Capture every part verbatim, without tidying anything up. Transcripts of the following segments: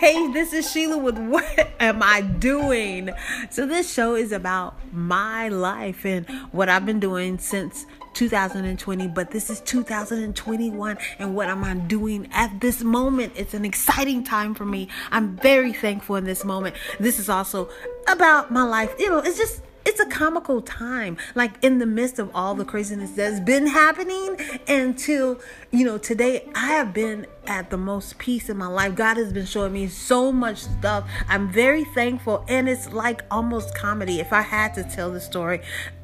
page. This is Sheila with What Am I Doing? So this show is about my life and what I've been doing since two thousand twenty, but this is two thousand twenty-one, and what am I doing at this moment? It's an exciting time for me. I'm very thankful in this moment. This is also about my life. You know, it's just It's a comical time, like in the midst of all the craziness that's been happening until, you know, today. I have been at the most peace in my life. God has been showing me so much stuff. I'm very thankful, and it's like almost comedy. If I had to tell the story,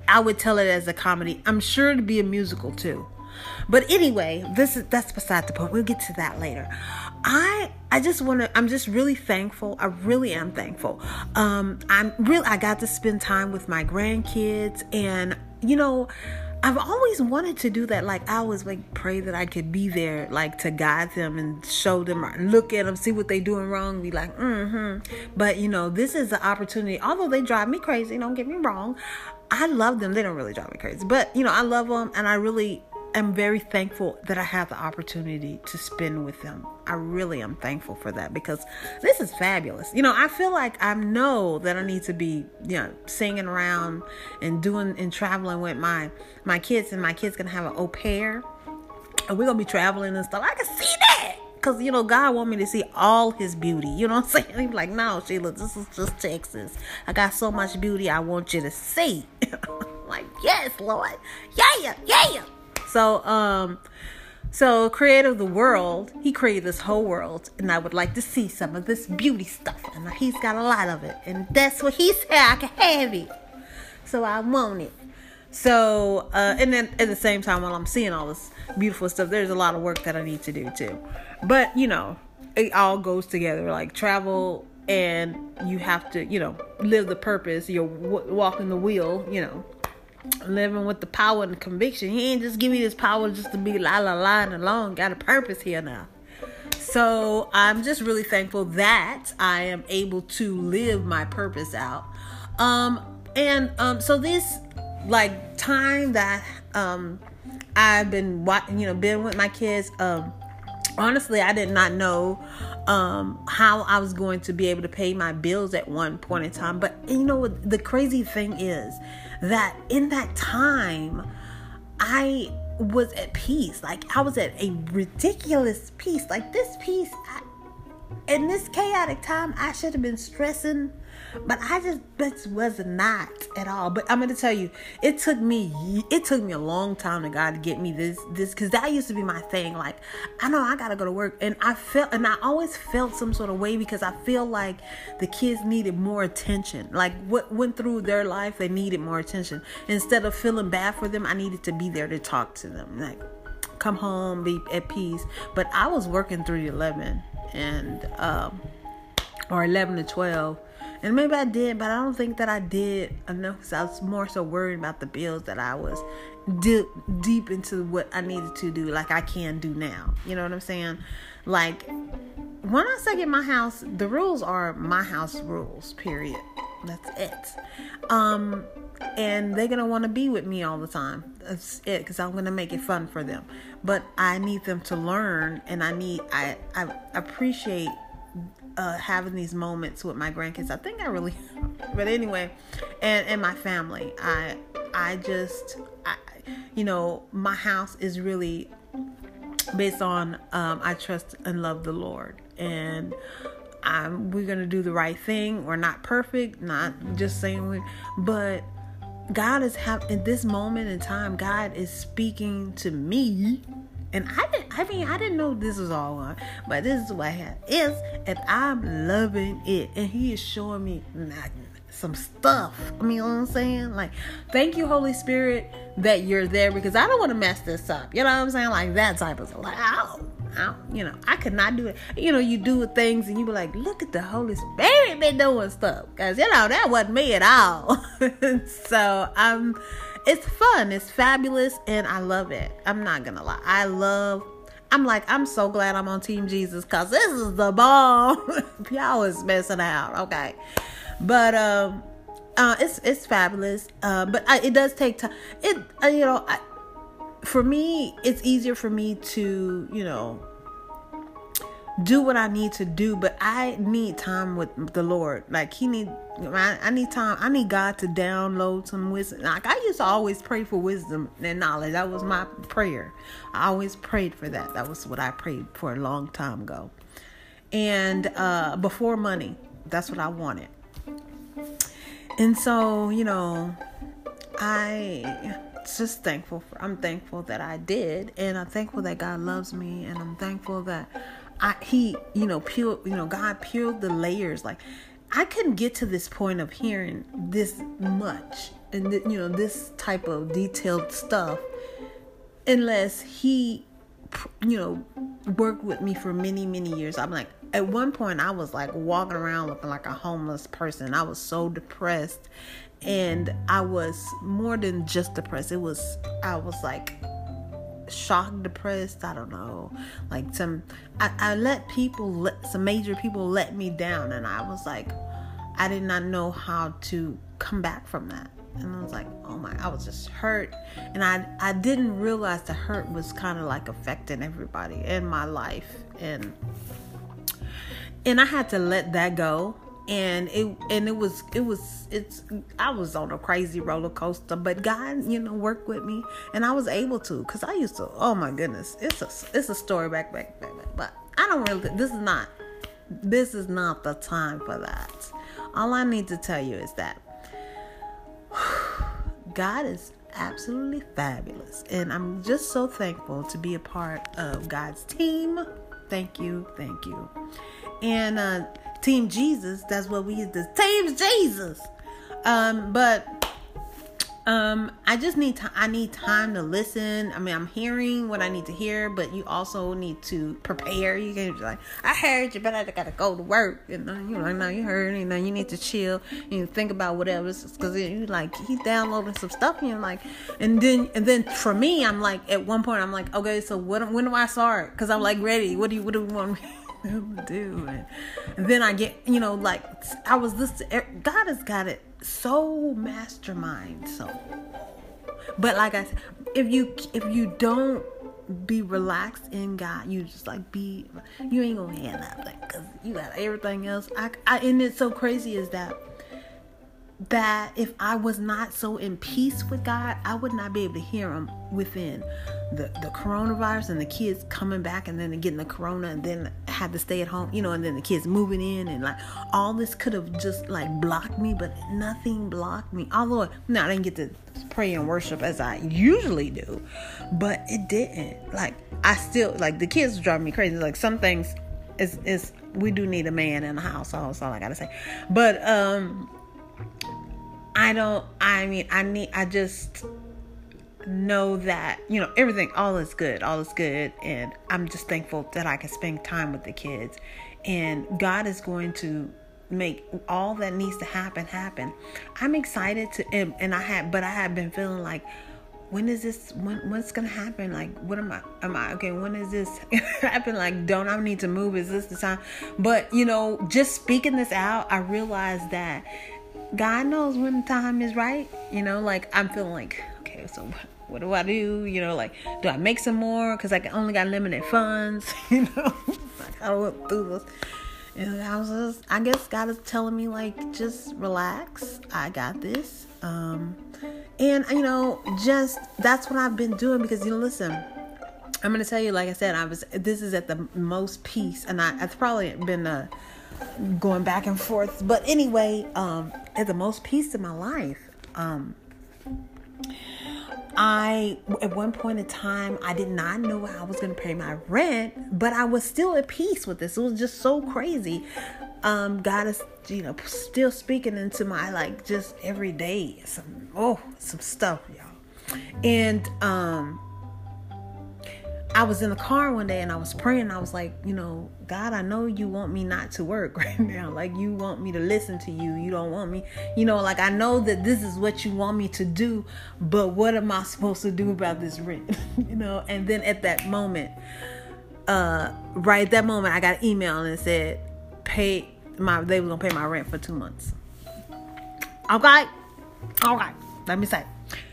I would tell it as a comedy. I'm sure it'd be a musical too. But anyway, this is that's beside the point. We'll get to that later. I I just want to. I'm just really thankful. I really am thankful. Um, I'm really. I got to spend time with my grandkids, and you know, I've always wanted to do that. Like I always like pray that I could be there, like to guide them and show them, or look at them, see what they doing wrong, be like, mm-hmm. But you know, this is the opportunity. Although they drive me crazy, don't get me wrong. I love them. They don't really drive me crazy, but you know, I love them, and I really. I'm very thankful that I have the opportunity to spend with them. I really am thankful for that because this is fabulous. You know, I feel like I know that I need to be, you know, singing around and doing and traveling with my, my kids, and my kids going to have an au pair, and we're going to be traveling and stuff. I can see that because, you know, God want me to see all his beauty. You know what I'm saying? He's like, no, Sheila, this is just Texas. I got so much beauty I want you to see. Like, yes, Lord. Yeah, yeah. So, um, so creator of the world, he created this whole world, and I would like to see some of this beauty stuff, and he's got a lot of it, and that's what he said, I can have it, so I want it. So, uh, and then at the same time, while I'm seeing all this beautiful stuff, there's a lot of work that I need to do too, but you know, it all goes together, like travel, and you have to, you know, live the purpose, you're w- walking the wheel, you know. Living with the power and the conviction. He ain't just give me this power just to be la la la and alone. Got a purpose here now. So I'm just really thankful that I am able to live my purpose out. Um, and um, so this like time that um, I've been watching, you know, been with my kids. Um, honestly, I did not know um, how I was going to be able to pay my bills at one point in time. But you know, the crazy thing is, that in that time, I was at peace. Like I was at a ridiculous peace. Like this peace, I, in this chaotic time, I should have been stressing, but I just but was not at all. But I'm going to tell you, it took me it took me a long time to God to get me this this because that used to be my thing. Like I know I got to go to work, and I felt and I always felt some sort of way because I feel like the kids needed more attention. Like what went through their life, they needed more attention. Instead of feeling bad for them, I needed to be there to talk to them. Like come home, be at peace. But I was working through the eleven and um, or eleven to twelve. And maybe I did, but I don't think that I did enough because I was more so worried about the bills that I was deep, deep into what I needed to do, like I can do now. You know what I'm saying? Like, when I say get my house, the rules are my house rules, period. That's it. Um, and they're going to want to be with me all the time. That's it, because I'm going to make it fun for them. But I need them to learn, and I need, I, I appreciate Uh, having these moments with my grandkids. I think I really, but anyway, and, and my family, I, I just, I, you know, my house is really based on, um, I trust and love the Lord, and I'm, we're going to do the right thing. We're not perfect, not just saying we, but God is hap- in this moment in time, God is speaking to me. And I didn't, I mean, I didn't know this was all on, but this is what I have is, and I'm loving it. And he is showing me some stuff. I mean, you know what I'm saying? Like, thank you, Holy Spirit, that you're there, because I don't want to mess this up. You know what I'm saying? Like that type of, like, I don't, I don't, you know, I could not do it. You know, you do things and you be like, look at the Holy Spirit been doing stuff. Cause you know, that wasn't me at all. So I'm, um, it's fun. It's fabulous. And I love it. I'm not going to lie. I love, I'm like, I'm so glad I'm on Team Jesus because this is the bomb. Y'all is messing out. Okay. But, um, uh, it's, it's fabulous. Uh, but I, it does take time. It, uh, you know, I, for me, it's easier for me to, you know, do what I need to do, but I need time with the Lord. Like he need, I, I need time. I need God to download some wisdom. Like I used to always pray for wisdom and knowledge. That was my prayer. I always prayed for that. That was what I prayed for a long time ago. And uh, before money, that's what I wanted. And so, you know, I just thankful. For, I'm thankful that I did. And I'm thankful that God loves me. And I'm thankful that I, he, you know, peeled, you know, God peeled the layers. Like I couldn't get to this point of hearing this much and th- you know, this type of detailed stuff unless he, you know, worked with me for many, many years. I'm like, at one point I was like walking around looking like a homeless person. I was so depressed, and I was more than just depressed. It was, I was like shocked, depressed. I don't know. Like some, I, I let people, let, some major people let me down, and I was like, I did not know how to come back from that. And I was like, oh my, I was just hurt. And I, I didn't realize the hurt was kind of like affecting everybody in my life. And, and I had to let that go. And it, and it was, it was, it's, I was on a crazy roller coaster, but God, you know, worked with me, and I was able to, cause I used to, oh my goodness, it's a, it's a story back, back, back, back, but I don't really, this is not, this is not the time for that. All I need to tell you is that God is absolutely fabulous. And I'm just so thankful to be a part of God's team. Thank you. Thank you. And, uh, Team Jesus, that's what we use. This Team Jesus. Um, but um, I just need time. I need time to listen. I mean, I'm hearing what I need to hear, but you also need to prepare. You can't be like, I heard you, but I gotta go to work. And you know, now you heard. You know, you need to chill and think about whatever. Because you like he's downloading some stuff, and you're like, and then and then for me, I'm like, at one point, I'm like, okay, so what? When do I start? Because I'm like ready. What do you? What do you want me? Do and then I get, you know, like I was listening. God has got it so mastermind. So, but like I said, if you if you don't be relaxed in God, you just like be you ain't gonna have nothing because you got everything else. I, I and it's so crazy is that that if I was not so in peace with God, I would not be able to hear him within the, the coronavirus and the kids coming back and then getting the corona and then had to stay at home, you know, and then the kids moving in and like all this could have just like blocked me, but nothing blocked me. Although no, I didn't get to pray and worship as I usually do, but it didn't. Like I still like the kids drive me crazy. Like some things is is we do need a man in the household. That's all I gotta say. But um I don't, I mean, I need, I just know that, you know, everything, all is good, all is good. And I'm just thankful that I can spend time with the kids, and God is going to make all that needs to happen, happen. I'm excited to, and, and I had, but I had been feeling like, when is this, when, what's going to happen? Like, what am I, am I, okay, when is this happen? Like, don't I need to move? Is this the time? But, you know, just speaking this out, I realized that God knows when the time is right. You know, like I'm feeling like, okay, so what do I do? You know, like, do I make some more? Cause I only got limited funds, you know, like I went through this. And I was just, I guess God is telling me like, just relax. I got this. Um, and you know, just, that's what I've been doing because you know, listen, I'm going to tell you, like I said, I was, this is at the most peace and I, I've probably been a, going back and forth, but anyway, um at the most peace in my life. um I at one point in time I did not know how I was going to pay my rent, but I was still at peace with this. It was just so crazy. um God is, you know, still speaking into my like just every day some oh some stuff, y'all. And um I was in the car one day and I was praying. I was like, you know, God, I know you want me not to work right now. Like you want me to listen to you. You don't want me, you know, like I know that this is what you want me to do, but what am I supposed to do about this rent? You know? And then at that moment, uh, right at that moment, I got an email and it said, pay my, they were going to pay my rent for two months. Okay. All right. Let me say.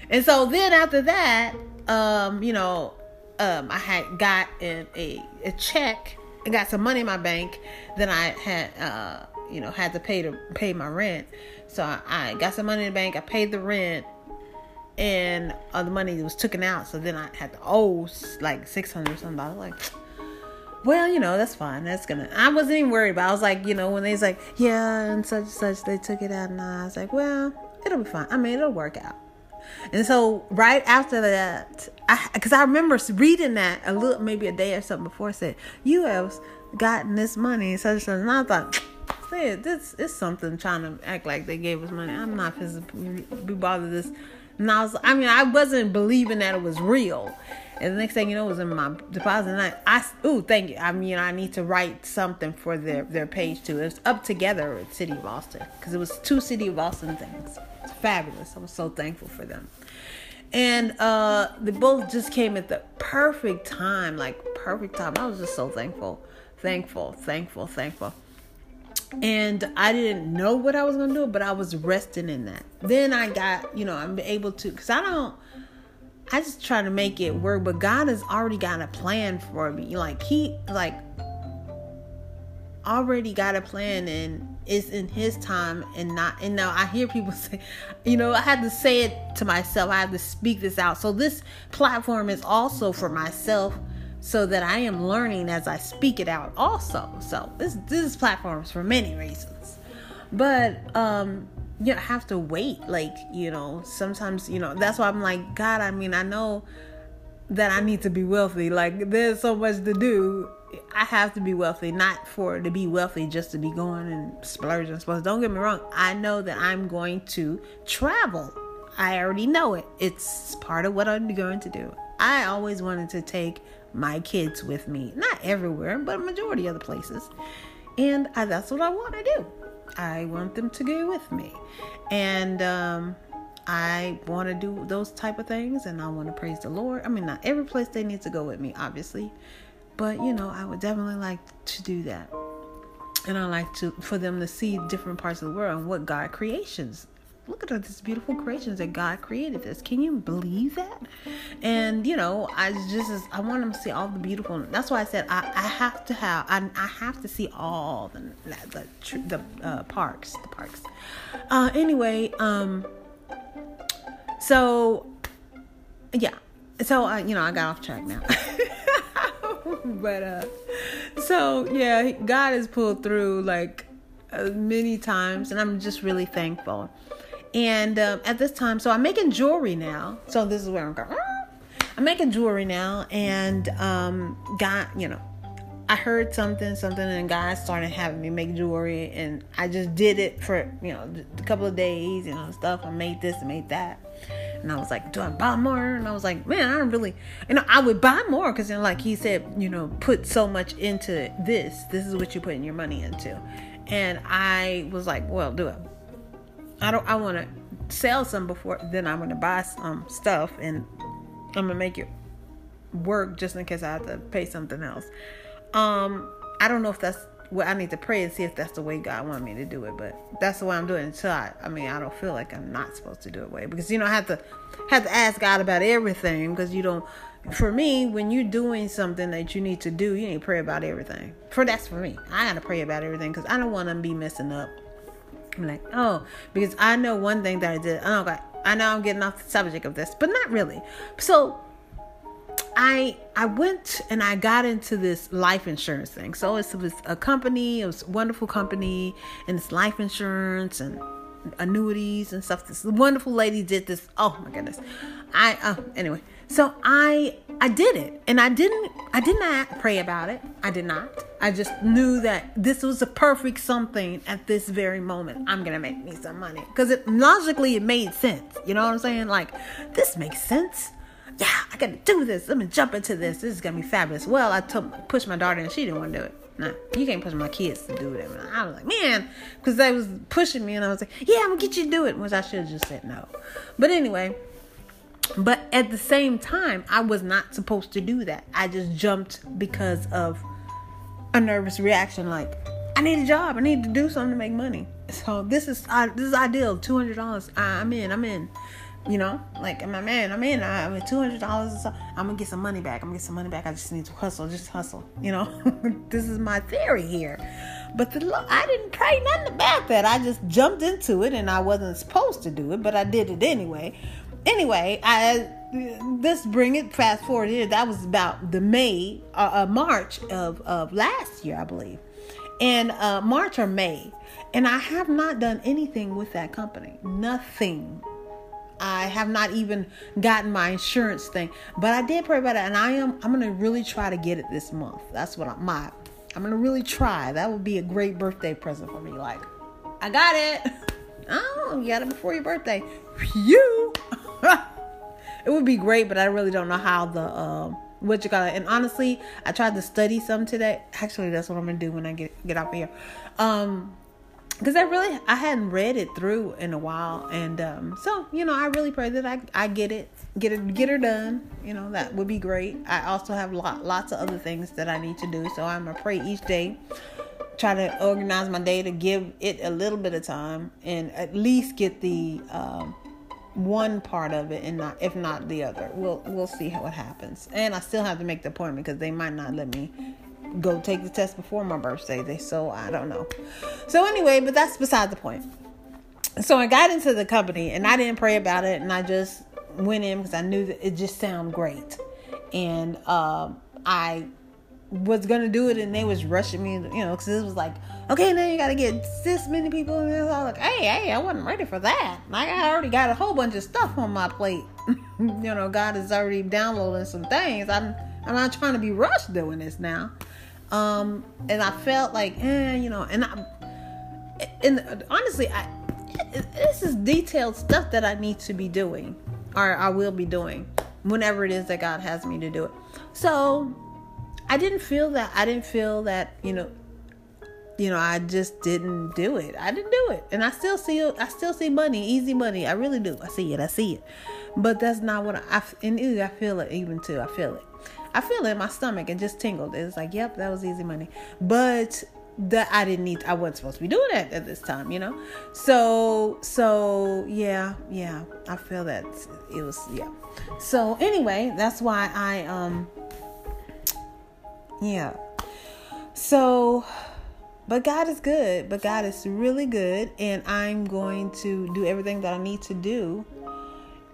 And so then after that, um, you know, Um, I had got in a, a check I got some money in my bank. Then I had, uh, you know, had to pay to pay my rent. So I, I got some money in the bank. I paid the rent, and uh, the money was taken out. So then I had to owe like six hundred dollars or something. I was like, well, you know, that's fine. That's gonna, I wasn't even worried about it. I was like, you know, when they was like, yeah, and such and such, they took it out. And I was like, well, it'll be fine. I mean, it'll work out. And so right after that, I, because I remember reading that a little, maybe a day or something before, it said, you have gotten this money. So, so and I thought, this is something trying to act like they gave us money. I'm not physically be bothered with this. And I was, I mean, I wasn't believing that it was real. And the next thing you know, it was in my deposit. And I, I ooh, thank you. I mean, I need to write something for their, their page too. It's up together at City of Austin, because it was two City of Austin things. It's fabulous. I'm so thankful for them. And uh, they both just came at the perfect time, like perfect time. I was just so thankful, thankful, thankful, thankful. And I didn't know what I was going to do, but I was resting in that. Then I got, you know, I'm able to, because I don't, I just try to make it work, but God has already got a plan for me. Like he, like already got a plan, and it's in his time and not, and now I hear people say, you know, I had to say it to myself. I have to speak this out. So this platform is also for myself, so that I am learning as I speak it out also. So this this platform is for many reasons. But um you know, I have to wait. Like, you know, sometimes, you know, that's why I'm like, God, I mean, I know that I need to be wealthy. Like, there's so much to do. I have to be wealthy, not for to be wealthy just to be going and splurging. Don't get me wrong. I know that I'm going to travel. I already know it. It's part of what I'm going to do. I always wanted to take my kids with me, not everywhere, but a majority of the places. And I, that's what I want to do. I want them to go with me. And um, I want to do those type of things. And I want to praise the Lord. I mean, not every place they need to go with me, obviously. But, you know, I would definitely like to do that. And I like to for them to see different parts of the world and what God creations. Look at all these beautiful creations that God created us. Can you believe that? And, you know, I just, I want them to see all the beautiful. That's why I said I, I have to have, I, I have to see all the, the, the uh, parks, the parks. Uh, anyway, um, so, yeah. So, uh, you know, I got off track now. But, uh, so, yeah, God has pulled through, like, uh, many times. And I'm just really thankful. And um, at this time, so I'm making jewelry now. So this is where I'm going. I'm making jewelry now, and um, God, you know, I heard something, something, and God started having me make jewelry, and I just did it for, you know, a couple of days, you know, stuff. I made this and made that, and I was like, do I buy more? And I was like, man, I don't really, you know, I would buy more, because then, like he said, you know, put so much into this. This is what you're putting your money into, and I was like, well, do it. I don't. I want to sell some before. Then I'm going to buy some stuff, and I'm going to make it work just in case I have to pay something else. Um, I don't know if that's what I need to pray and see if that's the way God wanted me to do it, but that's the way I'm doing it. So I, I mean, I don't feel like I'm not supposed to do it way, because you know I have to have to ask God about everything, because you don't. For me, when you're doing something that you need to do, you need to pray about everything. For that's for me. I got to pray about everything, because I don't want to be messing up. I'm like, oh, because I know one thing that I did. Oh, God, I know I'm getting off the subject of this, but not really. So I I went and I got into this life insurance thing. So it was a company, it was a wonderful company, and it's life insurance and annuities and stuff. This wonderful lady did this. Oh my goodness. I uh, anyway. So I I did it, and I didn't I did not pray about it. I did not. I just knew that this was a perfect something at this very moment. I'm gonna make me some money, because it logically it made sense. You know what I'm saying? Like, this makes sense. Yeah, I gotta do this. Let me jump into this. This is gonna be fabulous. Well, I took pushed my daughter, and she didn't want to do it. No, nah, you can't push my kids to do it. I was like, man, because they was pushing me, and I was like, yeah, I'm gonna get you to do it, which I should have just said no. But anyway. But at the same time, I was not supposed to do that. I just jumped because of a nervous reaction. Like, I need a job. I need to do something to make money. So this is uh, this is ideal. two hundred dollars. Uh, I'm in. I'm in. You know, like, my man, I'm in. I'm at two hundred dollars or so. I'm going to get some money back. I'm going to get some money back. I just need to hustle. Just hustle. You know, this is my theory here. But the lo- I didn't pray nothing about that. I just jumped into it, and I wasn't supposed to do it, but I did it anyway. Anyway, I let's bring it fast forward here. That was about the May, uh, uh, March of, of last year, I believe. And uh, March or May. And I have not done anything with that company. Nothing. I have not even gotten my insurance thing, but I did pray about it, and I am I'm gonna really try to get it this month. That's what I'm my I'm gonna really try. That would be a great birthday present for me. Like, I got it. Oh, you got it before your birthday. Phew. It would be great, but I really don't know how the uh, what you call it. And honestly, I tried to study some today. Actually, that's what I'm gonna do when I get get out of here, um. Because I really, I hadn't read it through in a while. And um, so, you know, I really pray that I, I get it, get it, get her done. You know, that would be great. I also have lot, lots of other things that I need to do. So I'm going to pray each day, try to organize my day to give it a little bit of time and at least get the uh, one part of it and not, if not the other. We'll, we'll see how it happens. And I still have to make the appointment because they might not let me go take the test before my birthday. They so I don't know. So anyway, but that's beside the point. So I got into the company and I didn't pray about it, and I just went in because I knew that it just sounded great. And um, I was gonna do it, and they was rushing me, you know, because it was like, okay, now you gotta get this many people, and I was like, hey, hey, I wasn't ready for that. Like, I already got a whole bunch of stuff on my plate. You know, God is already downloading some things. I'm I'm not trying to be rushed doing this now. Um, and I felt like, eh, you know, and I, and honestly, I, this is detailed stuff that I need to be doing, or I will be doing whenever it is that God has me to do it. So I didn't feel that, I didn't feel that, you know, you know, I just didn't do it. I didn't do it. And I still see, I still see money, easy money. I really do. I see it. I see it, but that's not what I, I and I feel it even too. I feel it. I feel it in my stomach. It just tingled. It's like, yep, that was easy money. But that I didn't need. I wasn't supposed to be doing that at this time, you know. So, so yeah, yeah. I feel that it was, yeah. So anyway, that's why I, um, yeah. So, but God is good. But God is really good, and I'm going to do everything that I need to do,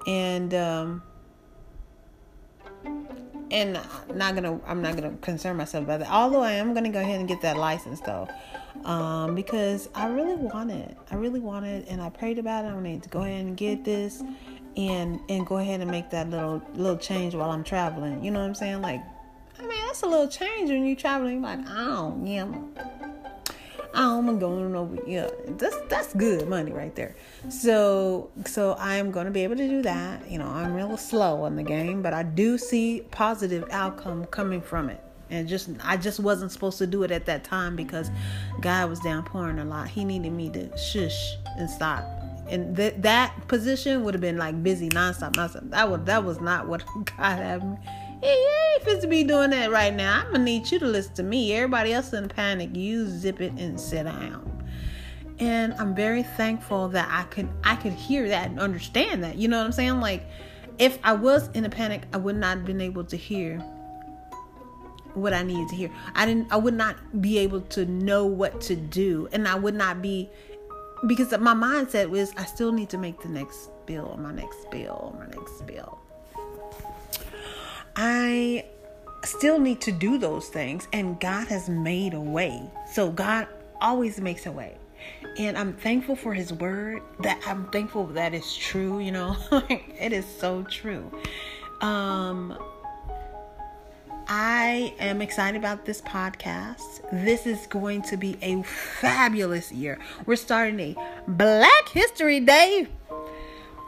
and um. And I'm not gonna, I'm not gonna concern myself about that. Although I am gonna go ahead and get that license though, um, because I really want it. I really want it, and I prayed about it. I need to go ahead and get this, and and go ahead and make that little little change while I'm traveling. You know what I'm saying? Like, I mean, that's a little change when you're traveling. You're like, oh yeah, I'm going over. Yeah, that's that's good money right there. So so I'm going to be able to do that. You know, I'm real slow on the game, but I do see positive outcome coming from it. And just I just wasn't supposed to do it at that time because God was downpouring a lot. He needed me to shush and stop. And th- that position would have been like busy nonstop, nonstop. That was that was not what God had me. He ain't fit to be doing that right now. I'm going to need you to listen to me. Everybody else in panic, you zip it and sit down. And I'm very thankful that I could I could hear that and understand that. You know what I'm saying? Like, if I was in a panic, I would not have been able to hear what I needed to hear. I didn't. I would not be able to know what to do. And I would not be, because my mindset was, I still need to make the next bill, my next bill, my next bill. I still need to do those things, and God has made a way. So God always makes a way, and I'm thankful for his word. That I'm thankful that it's true, you know. It is so true. Um, I am excited about this podcast. This is going to be a fabulous year. We're starting a Black History Day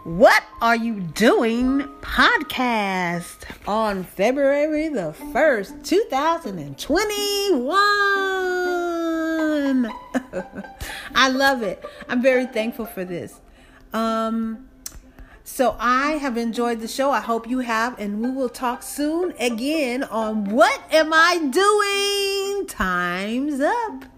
What Are You Doing podcast on February the first, two thousand twenty-one. I love it. I'm very thankful for this. Um, so I have enjoyed the show. I hope you have, and we will talk soon again on What Am I Doing? Time's up.